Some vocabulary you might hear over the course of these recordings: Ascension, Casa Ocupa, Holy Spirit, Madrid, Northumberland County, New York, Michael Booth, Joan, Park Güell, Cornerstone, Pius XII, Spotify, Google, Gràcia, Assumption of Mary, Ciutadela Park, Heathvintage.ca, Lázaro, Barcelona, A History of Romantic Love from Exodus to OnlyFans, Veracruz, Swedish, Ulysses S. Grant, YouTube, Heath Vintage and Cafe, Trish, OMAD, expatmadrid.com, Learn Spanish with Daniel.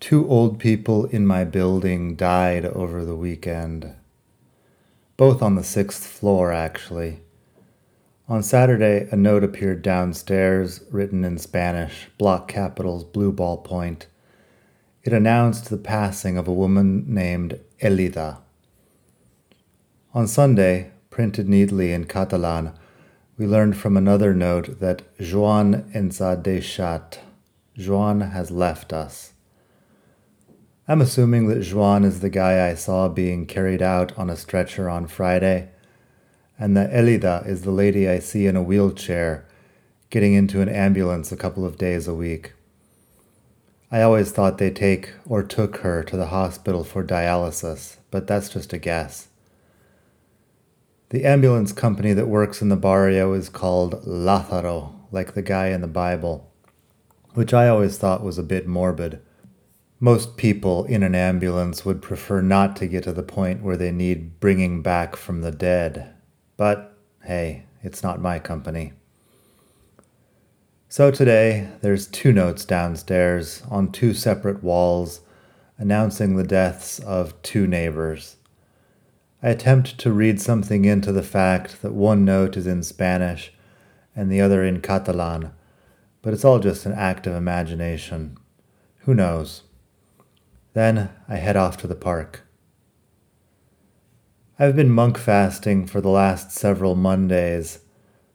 Two old people in my building died over the weekend. Both on the 6th floor, actually. On Saturday, a note appeared downstairs, written in Spanish, block capitals, blue ballpoint. It announced the passing of a woman named Elida. On Sunday, printed neatly in Catalan, we learned from another note that Joan ens ha deixat. Joan has left us. I'm assuming that Juan is the guy I saw being carried out on a stretcher on Friday, and that Elida is the lady I see in a wheelchair getting into an ambulance a couple of days a week. I always thought they take or took her to the hospital for dialysis, but that's just a guess. The ambulance company that works in the barrio is called Lázaro, like the guy in the Bible, which I always thought was a bit morbid. Most people in an ambulance would prefer not to get to the point where they need bringing back from the dead. But, hey, it's not my company. So today, there's two notes downstairs on two separate walls announcing the deaths of two neighbors. I attempt to read something into the fact that one note is in Spanish and the other in Catalan, but it's all just an act of imagination. Who knows? Then I head off to the park. I've been monk fasting for the last several Mondays,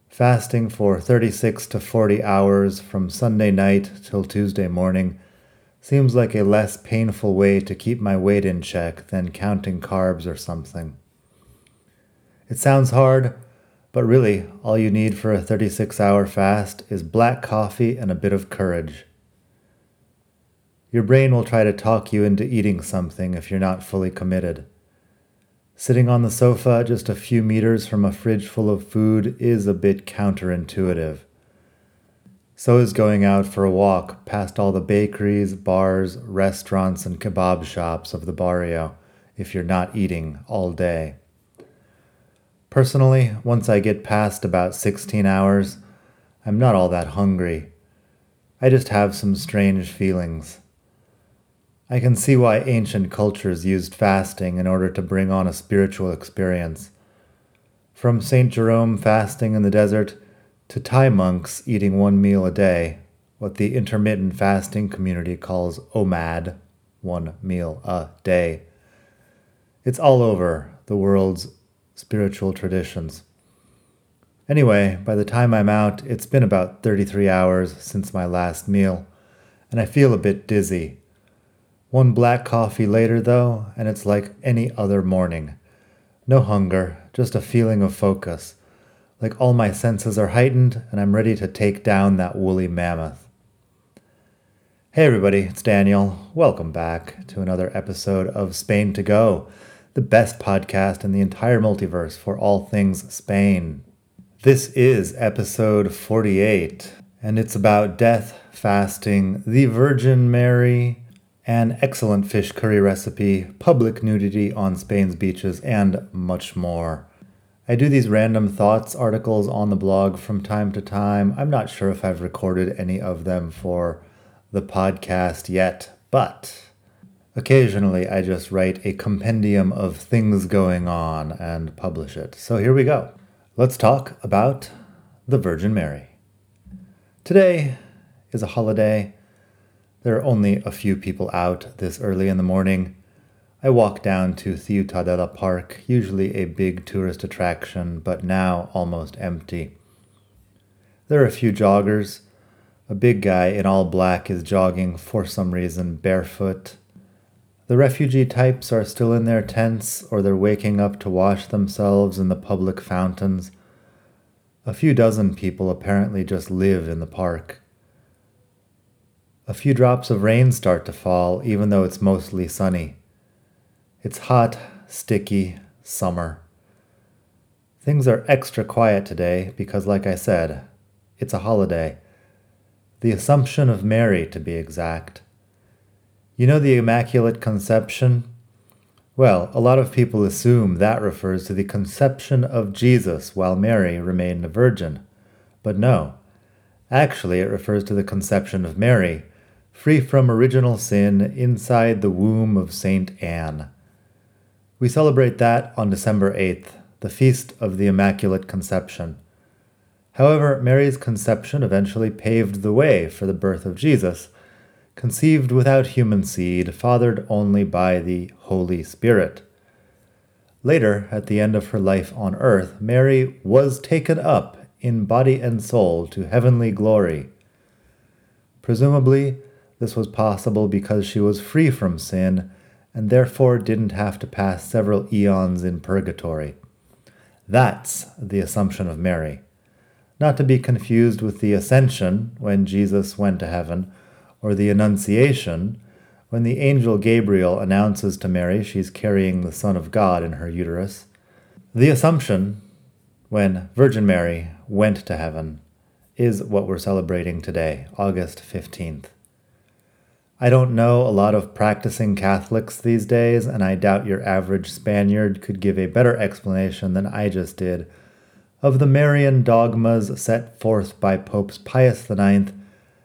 fasting for 36 to 40 hours from Sunday night till Tuesday morning. Seems like a less painful way to keep my weight in check than counting carbs or something. It sounds hard, but really all you need for a 36-hour fast is black coffee and a bit of courage. Your brain will try to talk you into eating something if you're not fully committed. Sitting on the sofa just a few meters from a fridge full of food is a bit counterintuitive. So is going out for a walk past all the bakeries, bars, restaurants, and kebab shops of the barrio if you're not eating all day. Personally, once I get past about 16 hours, I'm not all that hungry. I just have some strange feelings. I can see why ancient cultures used fasting in order to bring on a spiritual experience. From St. Jerome fasting in the desert to Thai monks eating one meal a day, what the intermittent fasting community calls OMAD, one meal a day. It's all over the world's spiritual traditions. Anyway, by the time I'm out, it's been about 33 hours since my last meal, and I feel a bit dizzy. One black coffee later, though, and it's like any other morning. No hunger, just a feeling of focus. Like all my senses are heightened, and I'm ready to take down that woolly mammoth. Hey everybody, it's Daniel. Welcome back to another episode of Spain to Go, the best podcast in the entire multiverse for all things Spain. This is episode 48, and it's about death, fasting, the Virgin Mary, an excellent fish curry recipe, public nudity on Spain's beaches, and much more. I do these random thoughts articles on the blog from time to time. I'm not sure if I've recorded any of them for the podcast yet, but occasionally I just write a compendium of things going on and publish it. So here we go. Let's talk about the Virgin Mary. Today is a holiday. There are only a few people out this early in the morning. I walk down to Ciutadela Park, usually a big tourist attraction, but now almost empty. There are a few joggers. A big guy in all black is jogging, for some reason, barefoot. The refugee types are still in their tents, or they're waking up to wash themselves in the public fountains. A few dozen people apparently just live in the park. A few drops of rain start to fall, even though it's mostly sunny. It's hot, sticky, summer. Things are extra quiet today because, like I said, it's a holiday. The Assumption of Mary, to be exact. You know the Immaculate Conception? Well, a lot of people assume that refers to the conception of Jesus while Mary remained a virgin. But no. Actually, it refers to the conception of Mary, free from original sin, inside the womb of St. Anne. We celebrate that on December 8th, the feast of the Immaculate Conception. However, Mary's conception eventually paved the way for the birth of Jesus, conceived without human seed, fathered only by the Holy Spirit. Later, at the end of her life on earth, Mary was taken up in body and soul to heavenly glory. Presumably, this was possible because she was free from sin and therefore didn't have to pass several eons in purgatory. That's the Assumption of Mary. Not to be confused with the Ascension, when Jesus went to heaven, or the Annunciation, when the angel Gabriel announces to Mary she's carrying the Son of God in her uterus. The Assumption, when Virgin Mary went to heaven, is what we're celebrating today, August 15th. I don't know a lot of practicing Catholics these days, and I doubt your average Spaniard could give a better explanation than I just did of the Marian dogmas set forth by Popes Pius IX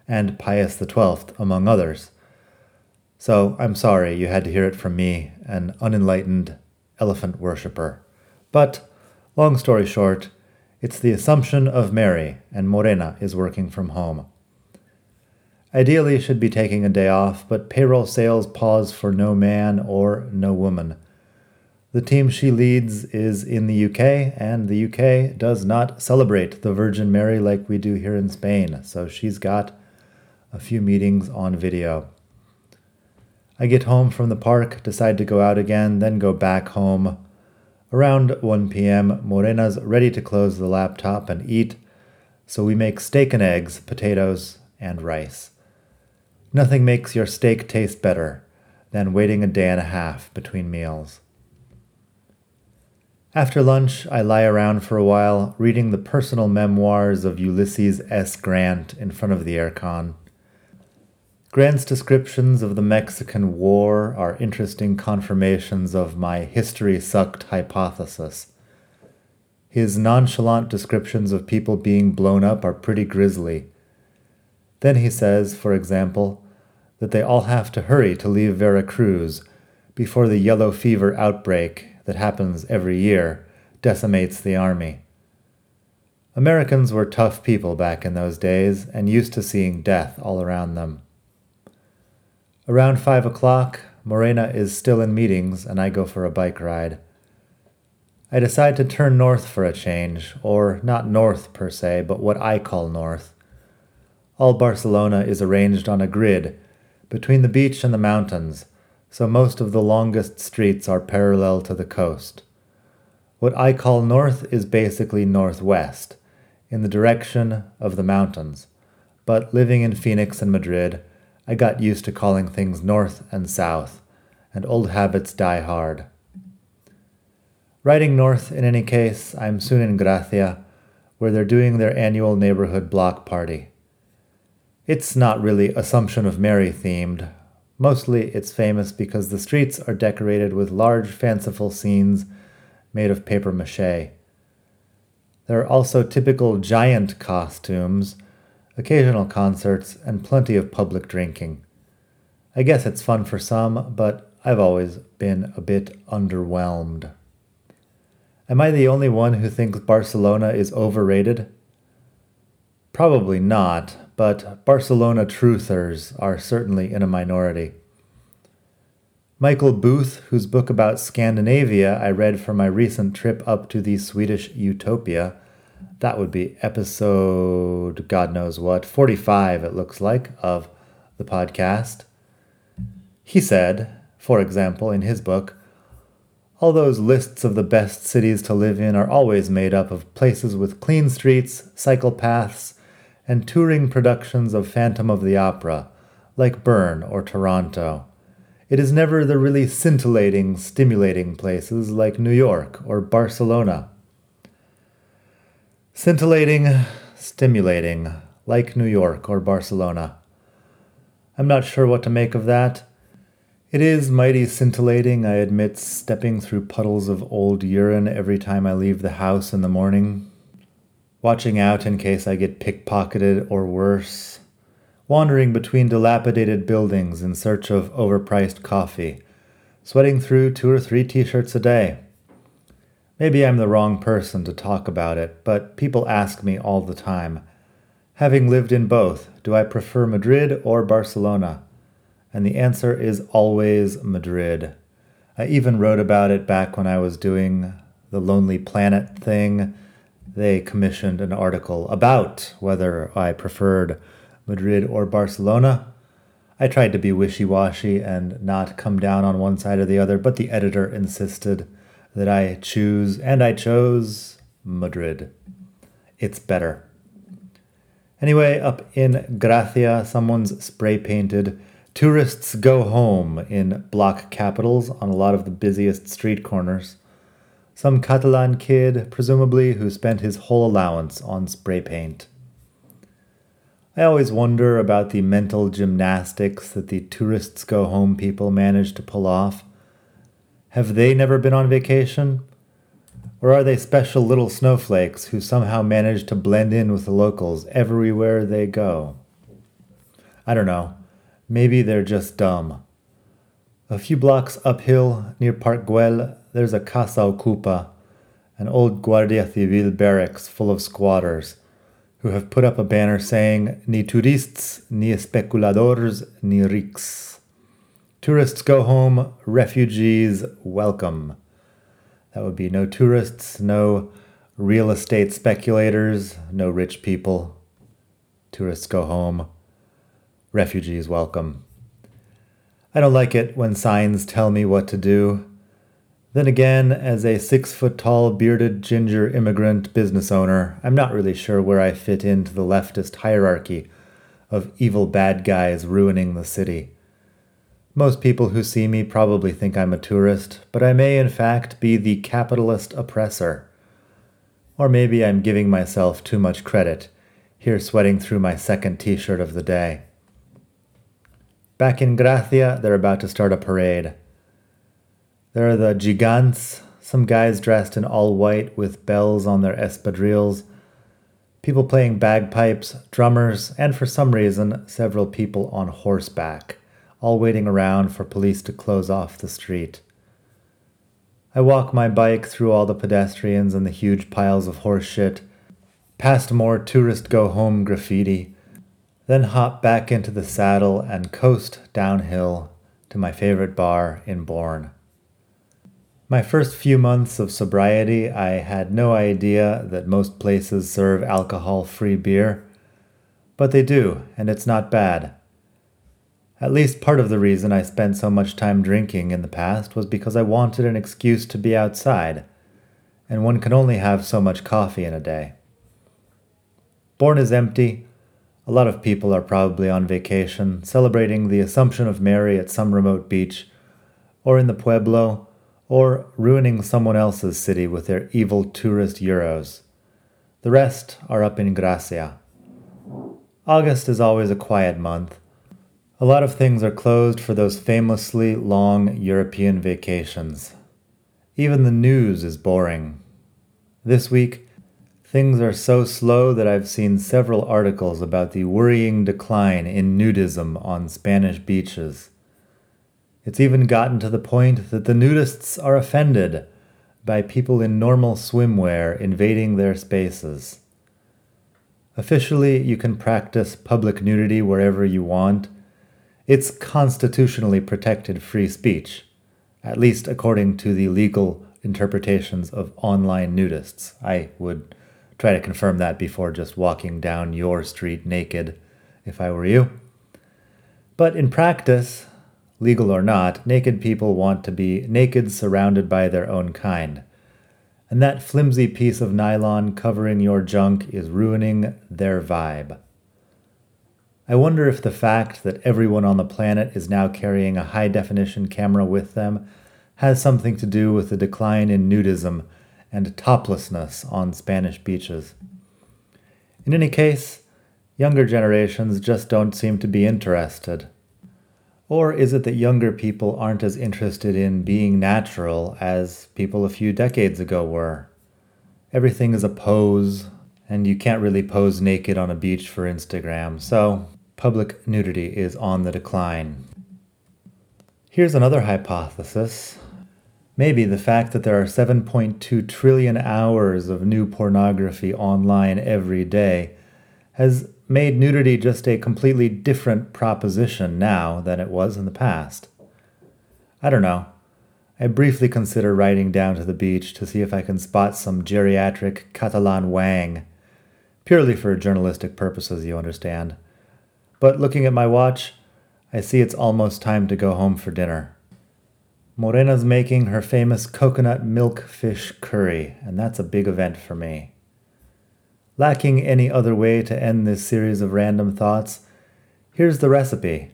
and Pius XII, among others. So I'm sorry you had to hear it from me, an unenlightened elephant worshipper. But, long story short, it's the Assumption of Mary, and Morena is working from home. Ideally should be taking a day off, but payroll sales pause for no man or no woman. The team she leads is in the UK, and the UK does not celebrate the Virgin Mary like we do here in Spain, so she's got a few meetings on video. I get home from the park, decide to go out again, then go back home. Around 1 p.m., Morena's ready to close the laptop and eat, so we make steak and eggs, potatoes, and rice. Nothing makes your steak taste better than waiting a day and a half between meals. After lunch, I lie around for a while, reading the personal memoirs of Ulysses S. Grant in front of the aircon. Grant's descriptions of the Mexican War are interesting confirmations of my history-sucked hypothesis. His nonchalant descriptions of people being blown up are pretty grisly. Then he says, for example, that they all have to hurry to leave Veracruz before the yellow fever outbreak that happens every year decimates the army. Americans were tough people back in those days and used to seeing death all around them. Around 5 o'clock, Morena is still in meetings and I go for a bike ride. I decide to turn north for a change, or not north per se, but what I call north. All Barcelona is arranged on a grid, between the beach and the mountains, so most of the longest streets are parallel to the coast. What I call north is basically northwest, in the direction of the mountains, but living in Phoenix and Madrid, I got used to calling things north and south, and old habits die hard. Riding north, in any case, I'm soon in Gràcia, where they're doing their annual neighborhood block party. It's not really Assumption of Mary themed. Mostly it's famous because the streets are decorated with large fanciful scenes made of papier-mâché. There are also typical giant costumes, occasional concerts, and plenty of public drinking. I guess it's fun for some, but I've always been a bit underwhelmed. Am I the only one who thinks Barcelona is overrated? Probably not, but Barcelona truthers are certainly in a minority. Michael Booth, whose book about Scandinavia I read for my recent trip up to the Swedish Utopia, that would be episode, God knows what, 45 it looks like, of the podcast. He said, for example, in his book, all those lists of the best cities to live in are always made up of places with clean streets, cycle paths, and touring productions of Phantom of the Opera, like Born or Toronto. It is never the really scintillating, stimulating places like New York or Barcelona. Scintillating, stimulating, like New York or Barcelona. I'm not sure what to make of that. It is mighty scintillating, I admit, stepping through puddles of old urine every time I leave the house in the morning. Watching out in case I get pickpocketed or worse, wandering between dilapidated buildings in search of overpriced coffee, sweating through 2 or 3 t-shirts a day. Maybe I'm the wrong person to talk about it, but people ask me all the time, having lived in both, do I prefer Madrid or Barcelona? And the answer is always Madrid. I even wrote about it back when I was doing the Lonely Planet thing. They commissioned an article about whether I preferred Madrid or Barcelona. I tried to be wishy-washy and not come down on one side or the other, but the editor insisted that I choose, and I chose Madrid. It's better. Anyway, up in Gràcia, someone's spray-painted "Tourists go home" in block capitals on a lot of the busiest street corners. Some Catalan kid, presumably, who spent his whole allowance on spray paint. I always wonder about the mental gymnastics that the tourists go home people manage to pull off. Have they never been on vacation? Or are they special little snowflakes who somehow manage to blend in with the locals everywhere they go? I don't know. Maybe they're just dumb. A few blocks uphill, near Park Güell, there's a Casa Ocupa, an old Guardia Civil barracks full of squatters, who have put up a banner saying, "Ni turistas, ni especuladores, ni ricos." Tourists go home, refugees welcome. That would be no tourists, no real estate speculators, no rich people. Tourists go home. Refugees welcome. I don't like it when signs tell me what to do. Then again, as a 6-foot-tall, bearded, ginger immigrant business owner, I'm not really sure where I fit into the leftist hierarchy of evil bad guys ruining the city. Most people who see me probably think I'm a tourist, but I may in fact be the capitalist oppressor. Or maybe I'm giving myself too much credit, here sweating through my second t-shirt of the day. Back in Gràcia, they're about to start a parade. There are the gigantes, some guys dressed in all white with bells on their espadrilles, people playing bagpipes, drummers, and for some reason, several people on horseback, all waiting around for police to close off the street. I walk my bike through all the pedestrians and the huge piles of horse shit, past more tourist go-home graffiti, then hop back into the saddle and coast downhill to my favorite bar in Born. My first few months of sobriety, I had no idea that most places serve alcohol-free beer, but they do, and it's not bad. At least part of the reason I spent so much time drinking in the past was because I wanted an excuse to be outside, and one can only have so much coffee in a day. Born is empty. A lot of people are probably on vacation, celebrating the Assumption of Mary at some remote beach, or in the Pueblo, or ruining someone else's city with their evil tourist euros. The rest are up in Gràcia. August is always a quiet month. A lot of things are closed for those famously long European vacations. Even the news is boring. This week, things are so slow that I've seen several articles about the worrying decline in nudism on Spanish beaches. It's even gotten to the point that the nudists are offended by people in normal swimwear invading their spaces. Officially, you can practice public nudity wherever you want. It's constitutionally protected free speech, at least according to the legal interpretations of online nudists. I would try to confirm that before just walking down your street naked, if I were you. But in practice, legal or not, naked people want to be naked, surrounded by their own kind. And that flimsy piece of nylon covering your junk is ruining their vibe. I wonder if the fact that everyone on the planet is now carrying a high-definition camera with them has something to do with the decline in nudism and toplessness on Spanish beaches. In any case, younger generations just don't seem to be interested. Or is it that younger people aren't as interested in being natural as people a few decades ago were? Everything is a pose, and you can't really pose naked on a beach for Instagram, so public nudity is on the decline. Here's another hypothesis. Maybe the fact that there are 7.2 trillion hours of new pornography online every day has made nudity just a completely different proposition now than it was in the past. I don't know. I briefly consider riding down to the beach to see if I can spot some geriatric Catalan wang. Purely for journalistic purposes, you understand. But looking at my watch, I see it's almost time to go home for dinner. Morena's making her famous coconut milk fish curry, and that's a big event for me. Lacking any other way to end this series of random thoughts, here's the recipe.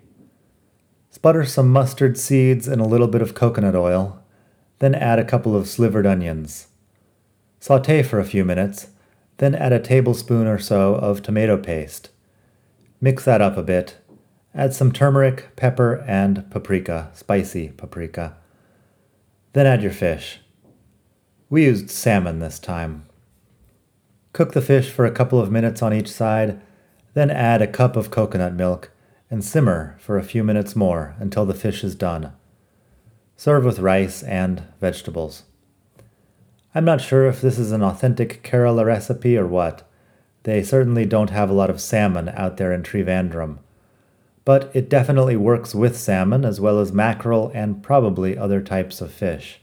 Sputter some mustard seeds and a little bit of coconut oil, then add a couple of slivered onions. Sauté for a few minutes, then add a tablespoon or so of tomato paste. Mix that up a bit, add some turmeric, pepper, and paprika, spicy paprika. Then add your fish. We used salmon this time. Cook the fish for a couple of minutes on each side, then add a cup of coconut milk and simmer for a few minutes more until the fish is done. Serve with rice and vegetables. I'm not sure if this is an authentic Kerala recipe or what. They certainly don't have a lot of salmon out there in Trivandrum. But it definitely works with salmon as well as mackerel and probably other types of fish.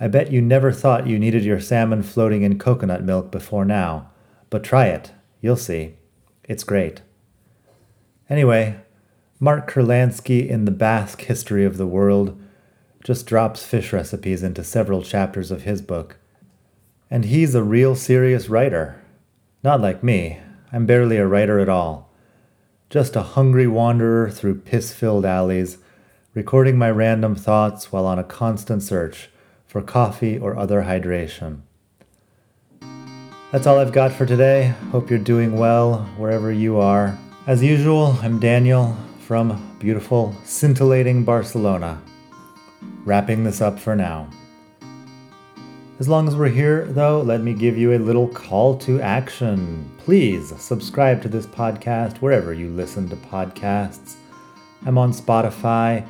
I bet you never thought you needed your salmon floating in coconut milk before now, but try it. You'll see. It's great. Anyway, Mark Kurlansky in The Basque History of the World just drops fish recipes into several chapters of his book. And he's a real serious writer. Not like me. I'm barely a writer at all. Just a hungry wanderer through piss-filled alleys, recording my random thoughts while on a constant search for coffee or other hydration. That's all I've got for today. Hope you're doing well wherever you are. As usual, I'm Daniel from beautiful, scintillating Barcelona. Wrapping this up for now. As long as we're here, though, let me give you a little call to action. Please subscribe to this podcast wherever you listen to podcasts. I'm on Spotify,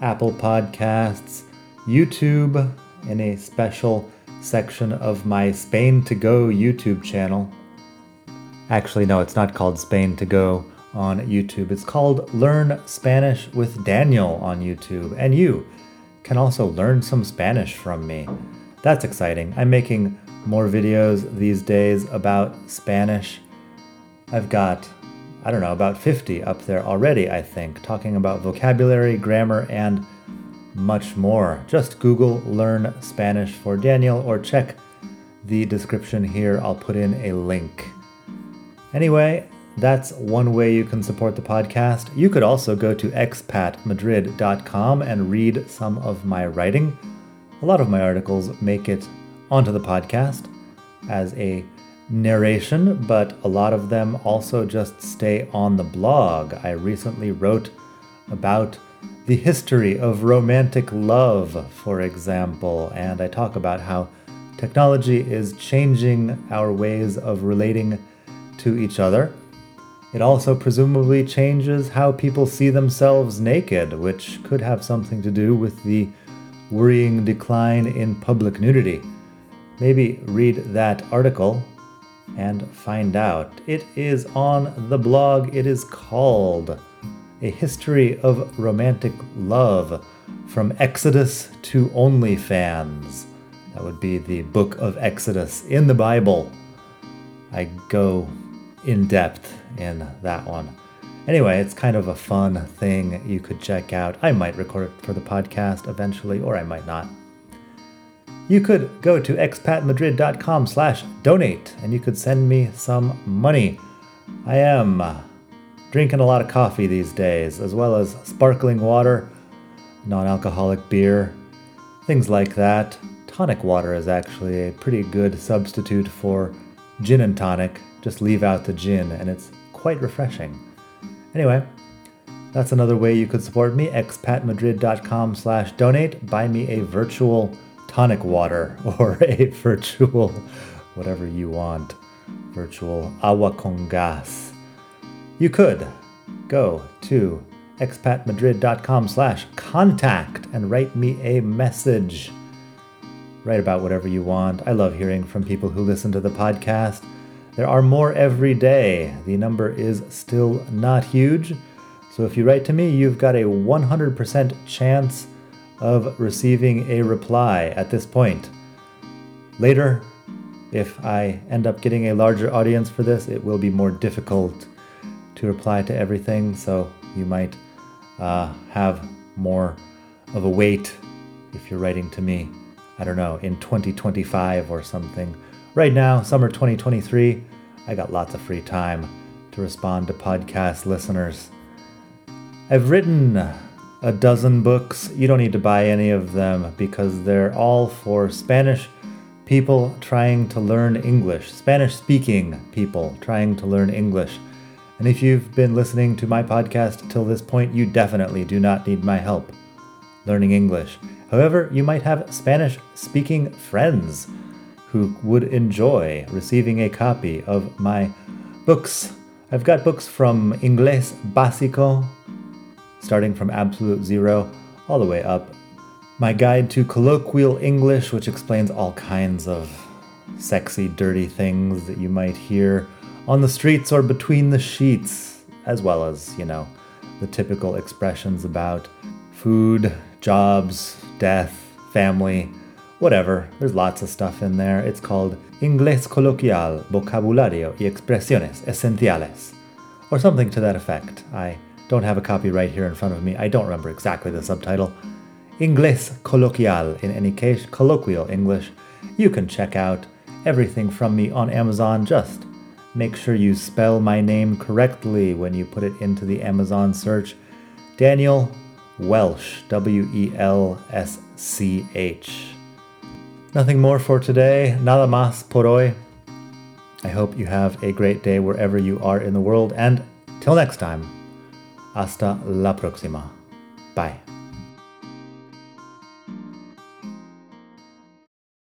Apple Podcasts, YouTube, in a special section of my Spain to Go YouTube channel. Actually, no, it's not called Spain to Go on YouTube. It's called Learn Spanish with Daniel on YouTube. And you can also learn some Spanish from me. That's exciting. I'm making more videos these days about Spanish. I've got, I don't know, about 50 up there already, I think, talking about vocabulary, grammar, and much more. Just Google Learn Spanish for Daniel or check the description here. I'll put in a link. Anyway, that's one way you can support the podcast. You could also go to expatmadrid.com and read some of my writing. A lot of my articles make it onto the podcast as a narration, but a lot of them also just stay on the blog. I recently wrote about the history of romantic love, for example, and I talk about how technology is changing our ways of relating to each other. It also presumably changes how people see themselves naked, which could have something to do with the worrying decline in public nudity. Maybe read that article and find out. It is on the blog. It is called A History of Romantic Love, From Exodus to OnlyFans. That would be the book of Exodus in the Bible. I go in depth in that one. Anyway, it's kind of a fun thing you could check out. I might record it for the podcast eventually, or I might not. You could go to expatmadrid.com/donate, and you could send me some money. I am drinking a lot of coffee these days, as well as sparkling water, non-alcoholic beer, things like that. Tonic water is actually a pretty good substitute for gin and tonic. Just leave out the gin, and it's quite refreshing. Anyway, that's another way you could support me, expatmadrid.com/donate. Buy me a virtual tonic water, or a virtual whatever you want, virtual agua con gas. You could go to expatmadrid.com/contact and write me a message. Write about whatever you want. I love hearing from people who listen to the podcast. There are more every day. The number is still not huge. So if you write to me, you've got a 100% chance of receiving a reply at this point. Later, if I end up getting a larger audience for this, it will be more difficult to reply to everything. So you might have more of a wait if you're writing to me, I don't know, in 2025 or something. Right now, summer 2023, I got lots of free time to respond to podcast listeners. I've written a dozen books. You don't need to buy any of them because they're all for Spanish people trying to learn English, Spanish-speaking people trying to learn English. And if you've been listening to my podcast till this point, you definitely do not need my help learning English. However, you might have Spanish-speaking friends who would enjoy receiving a copy of my books. I've got books from Inglés Básico, starting from absolute zero, all the way up. My guide to colloquial English, which explains all kinds of sexy, dirty things that you might hear on the streets or between the sheets, as well as, you know, the typical expressions about food, jobs, death, family, whatever. There's lots of stuff in there. It's called Inglés Coloquial, Vocabulario y Expresiones Esenciales, or something to that effect. I don't have a copy right here in front of me. I don't remember exactly the subtitle. Inglés Coloquial, in any case, colloquial English. You can check out everything from me on Amazon. Just make sure you spell my name correctly when you put it into the Amazon search. Daniel Welsh, W-E-L-S-C-H. Nothing more for today. Nada más por hoy. I hope you have a great day wherever you are in the world. And till next time, hasta la próxima. Bye.